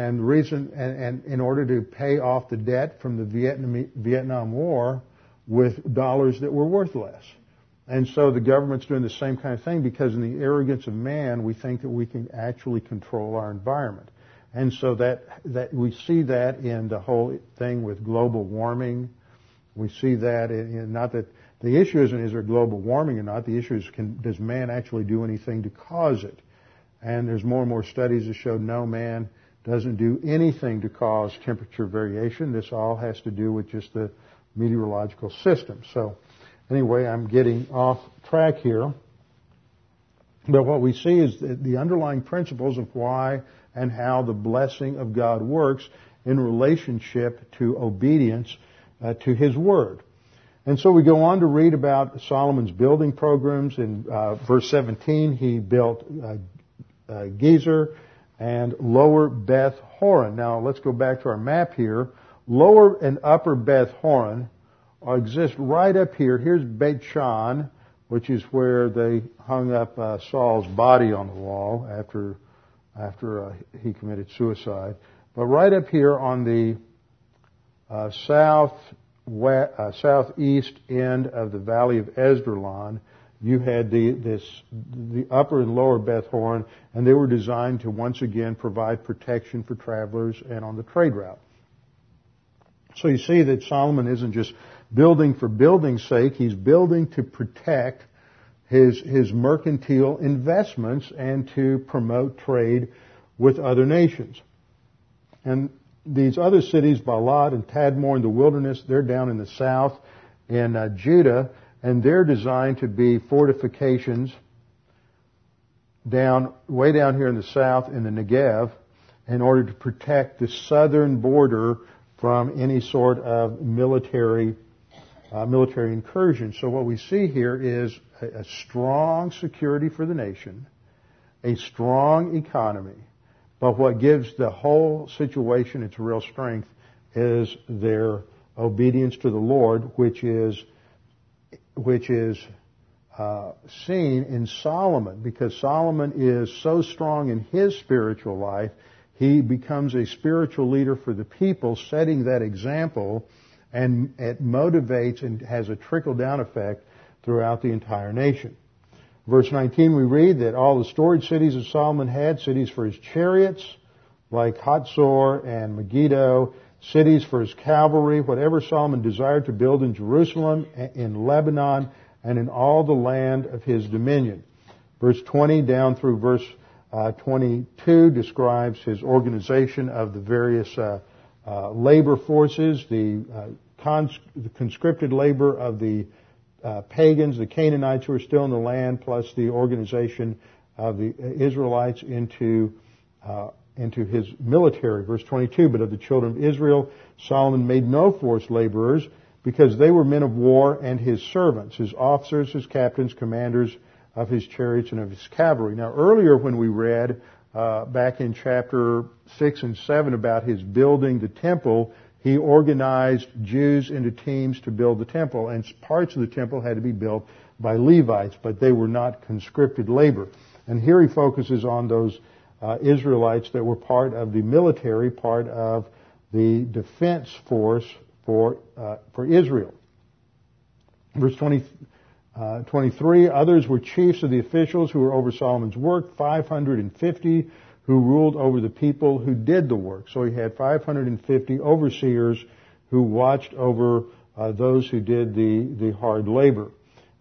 and reason and, and in order to pay off the debt from the Vietnam Vietnam War with dollars that were worthless. And so the government's doing the same kind of thing, because in the arrogance of man, we think that we can actually control our environment. And so that that we see that in the whole thing with global warming. We see that in, in not that. The issue isn't is there global warming or not. The issue is can, does man actually do anything to cause it? And there's more and more studies that show no, man doesn't do anything to cause temperature variation. This all has to do with just the meteorological system. So anyway, I'm getting off track here. But what we see is the underlying principles of why and how the blessing of God works in relationship to obedience uh, to His Word. And so we go on to read about Solomon's building programs. In uh, verse seventeen, he built uh, uh, Gezer and Lower Beth Horon. Now, let's go back to our map here. Lower and Upper Beth Horon exist right up here. Here's Beit Shan, which is where they hung up uh, Saul's body on the wall after after uh, he committed suicide. But right up here on the uh, south west, uh, southeast end of the Valley of Esdraelon, you had the, this, the upper and lower Beth Horon, and they were designed to once again provide protection for travelers and on the trade route. So you see that Solomon isn't just building for building's sake, he's building to protect his, his mercantile investments and to promote trade with other nations. And these other cities, Baalad and Tadmor in the wilderness, they're down in the south in uh, Judah, and they're designed to be fortifications down, way down here in the south in the Negev, in order to protect the southern border from any sort of military uh, military incursion. So what we see here is a, a strong security for the nation, a strong economy, but what gives the whole situation its real strength is their obedience to the Lord, which is which is uh, seen in Solomon, because Solomon is so strong in his spiritual life. He becomes a spiritual leader for the people, setting that example, and it motivates and has a trickle-down effect throughout the entire nation. Verse nineteen, we read that all the storage cities that Solomon had, cities for his chariots, like Hazor and Megiddo, cities for his cavalry, whatever Solomon desired to build in Jerusalem, in Lebanon, and in all the land of his dominion. Verse twenty down through verse Uh, twenty-two describes his organization of the various uh, uh, labor forces, the, uh, cons- the conscripted labor of the uh, pagans, the Canaanites who are still in the land, plus the organization of the Israelites into uh, into his military. Verse twenty-two, but of the children of Israel, Solomon made no forced laborers, because they were men of war and his servants, his officers, his captains, commanders, of his chariots and of his cavalry. Now, earlier when we read uh, back in chapter six and seven about his building the temple, he organized Jews into teams to build the temple, and parts of the temple had to be built by Levites, but they were not conscripted labor. And here he focuses on those uh, Israelites that were part of the military, part of the defense force for uh, for Israel. Verse twenty. Uh, twenty-three, others were chiefs of the officials who were over Solomon's work, five hundred fifty who ruled over the people who did the work. So he had five hundred fifty overseers who watched over uh, those who did the, the hard labor.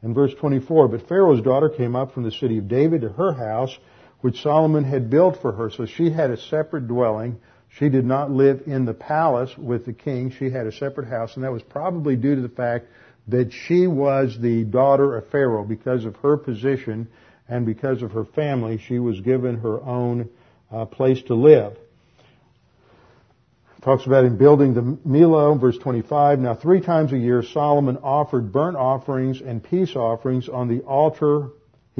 And verse twenty-four, but Pharaoh's daughter came up from the city of David to her house, which Solomon had built for her. So she had a separate dwelling. She did not live in the palace with the king. She had a separate house, and that was probably due to the fact that she was the daughter of Pharaoh. Because of her position and because of her family, she was given her own uh, place to live. Talks about in building the Millo, verse twenty-five. Now three times a year Solomon offered burnt offerings and peace offerings on the altar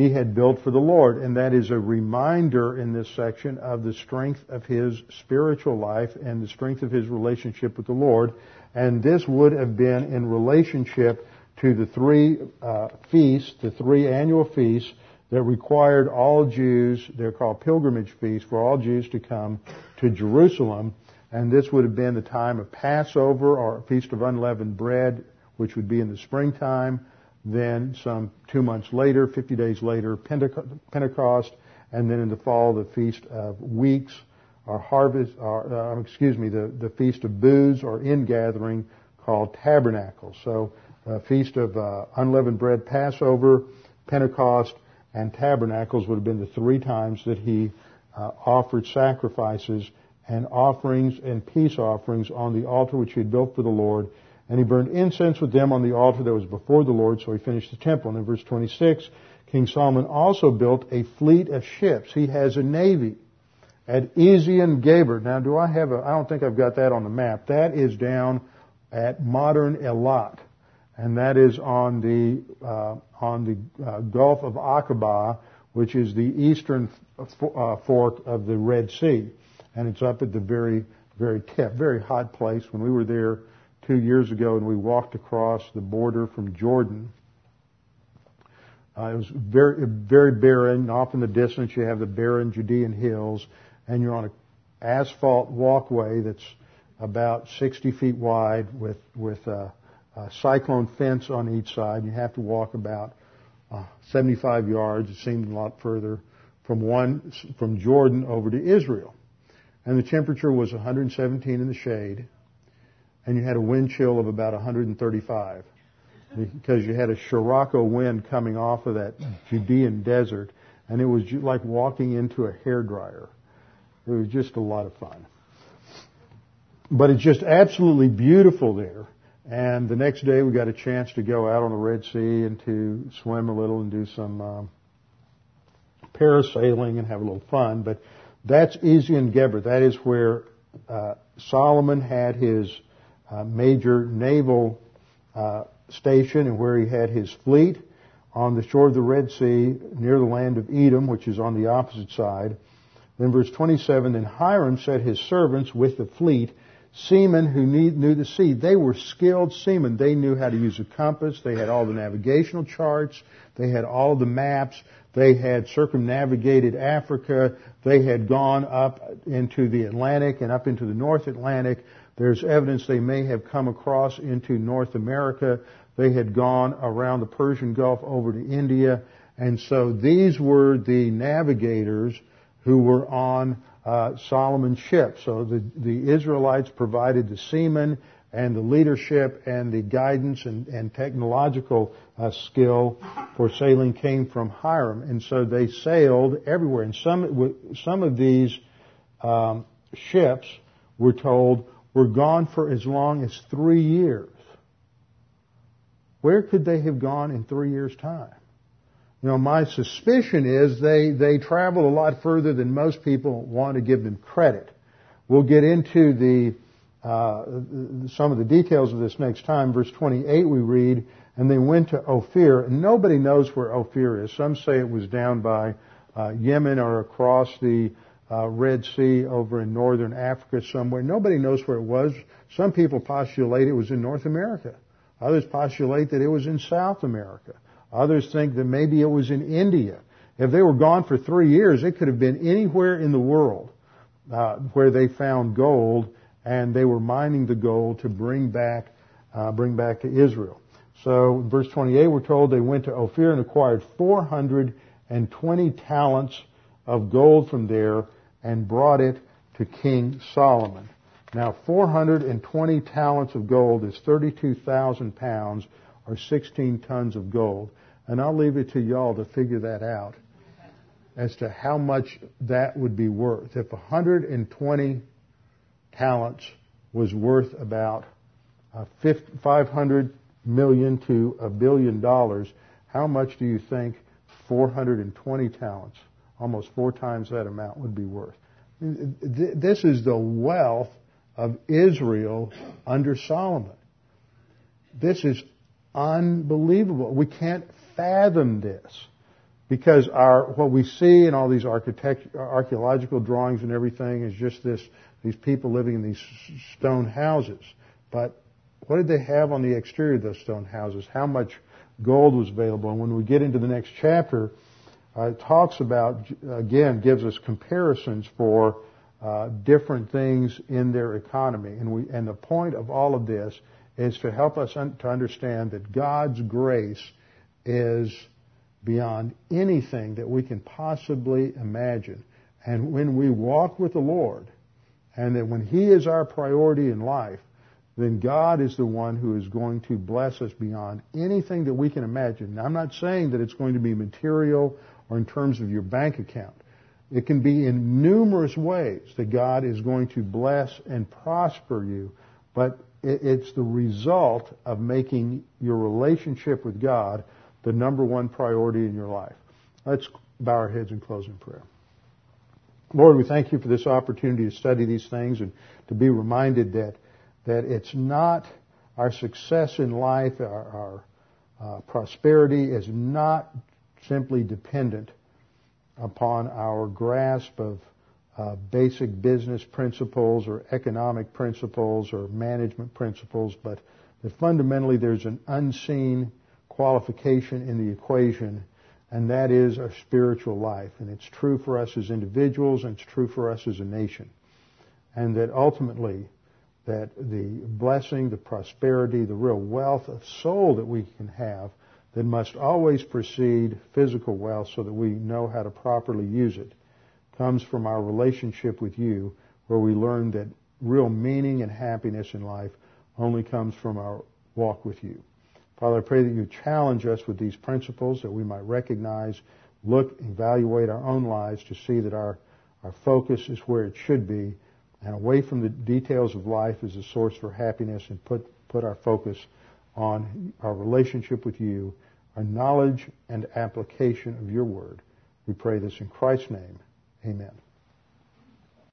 he had built for the Lord. And that is a reminder in this section of the strength of his spiritual life and the strength of his relationship with the Lord. And this would have been in relationship to the three uh, feasts, the three annual feasts that required all Jews, they're called pilgrimage feasts, for all Jews to come to Jerusalem. And this would have been the time of Passover or Feast of Unleavened Bread, which would be in the springtime. Then some two months later, fifty days later, Penteco- Pentecost. And then in the fall, the Feast of Weeks. Our harvest, or, uh, excuse me, the, the Feast of Booths or ingathering called Tabernacles. So, uh, Feast of uh, Unleavened Bread, Passover, Pentecost, and Tabernacles would have been the three times that he uh, offered sacrifices and offerings and peace offerings on the altar which he had built for the Lord. And he burned incense with them on the altar that was before the Lord, so he finished the temple. And in verse twenty-six, King Solomon also built a fleet of ships. He has a navy. At Ezion Geber. Now, do I have a, I don't think I've got that on the map. That is down at modern Eilat. And that is on the, uh, on the uh, Gulf of Aqaba, which is the eastern f- uh, fork of the Red Sea. And it's up at the very, very tip. Very hot place. When we were there two years ago and we walked across the border from Jordan, uh, it was very, very barren. Off in the distance, you have the barren Judean hills. And you're on an asphalt walkway that's about sixty feet wide with with uh, uh, cyclone fence on each side. You have to walk about uh, seventy-five yards. It seemed a lot further from one from Jordan over to Israel. And the temperature was one hundred seventeen in the shade, and you had a wind chill of about one hundred thirty-five because you had a Sirocco wind coming off of that Judean desert, and it was like walking into a hairdryer. It was just a lot of fun. But it's just absolutely beautiful there. And the next day we got a chance to go out on the Red Sea and to swim a little and do some um, parasailing and have a little fun. But that's Ezion Geber. That is where uh, Solomon had his uh, major naval uh, station and where he had his fleet on the shore of the Red Sea near the land of Edom, which is on the opposite side. Then verse twenty-seven, then Hiram set his servants with the fleet, seamen who knew the sea. They were skilled seamen. They knew how to use a compass. They had all the navigational charts. They had all the maps. They had circumnavigated Africa. They had gone up into the Atlantic and up into the North Atlantic. There's evidence they may have come across into North America. They had gone around the Persian Gulf over to India. And so these were the navigators who were on uh, Solomon's ship. So the, the Israelites provided the seamen and the leadership, and the guidance and, and technological uh, skill for sailing came from Hiram. And so they sailed everywhere. And some, some of these um, ships, we're told, were gone for as long as three years. Where could they have gone in three years' time? You know, my suspicion is they, they traveled a lot further than most people want to give them credit. We'll get into the uh, some of the details of this next time. Verse twenty-eight we read, and they went to Ophir. And nobody knows where Ophir is. Some say it was down by uh, Yemen or across the uh, Red Sea over in northern Africa somewhere. Nobody knows where it was. Some people postulate it was in North America. Others postulate that it was in South America. Others think that maybe it was in India. If they were gone for three years, it could have been anywhere in the world uh, where they found gold, and they were mining the gold to bring back, uh, bring back to Israel. So, in verse twenty-eight, we're told they went to Ophir and acquired four hundred twenty talents of gold from there and brought it to King Solomon. Now, four hundred twenty talents of gold is thirty-two thousand pounds. Or sixteen tons of gold. And I'll leave it to y'all to figure that out as to how much that would be worth. If one hundred twenty talents was worth about five hundred million to a billion dollars, how much do you think four hundred twenty talents, almost four times that amount, would be worth? This is the wealth of Israel under Solomon. This is unbelievable. We can't fathom this because our what we see in all these architect, archaeological drawings and everything is just this: these people living in these stone houses. But what did they have on the exterior of those stone houses? How much gold was available? And when we get into the next chapter, uh, it talks about, again, gives us comparisons for uh, different things in their economy. And we and the point of all of this is to help us un- to understand that God's grace is beyond anything that we can possibly imagine. And when we walk with the Lord, and that when He is our priority in life, then God is the one who is going to bless us beyond anything that we can imagine. Now, I'm not saying that it's going to be material or in terms of your bank account. It can be in numerous ways that God is going to bless and prosper you, but it's the result of making your relationship with God the number one priority in your life. Let's bow our heads and close in prayer. Lord, we thank you for this opportunity to study these things and to be reminded that that it's not our success in life, our, our uh, prosperity is not simply dependent upon our grasp of Uh, basic business principles or economic principles or management principles, but that fundamentally there's an unseen qualification in the equation, and that is our spiritual life. And it's true for us as individuals, and it's true for us as a nation. And that ultimately that the blessing, the prosperity, the real wealth of soul that we can have, that must always precede physical wealth so that we know how to properly use it, comes from our relationship with you, where we learn that real meaning and happiness in life only comes from our walk with you. Father, I pray that you challenge us with these principles, that we might recognize, look, evaluate our own lives to see that our, our focus is where it should be, and away from the details of life as a source for happiness, and put, put our focus on our relationship with you, our knowledge and application of your word. We pray this in Christ's name. Amen.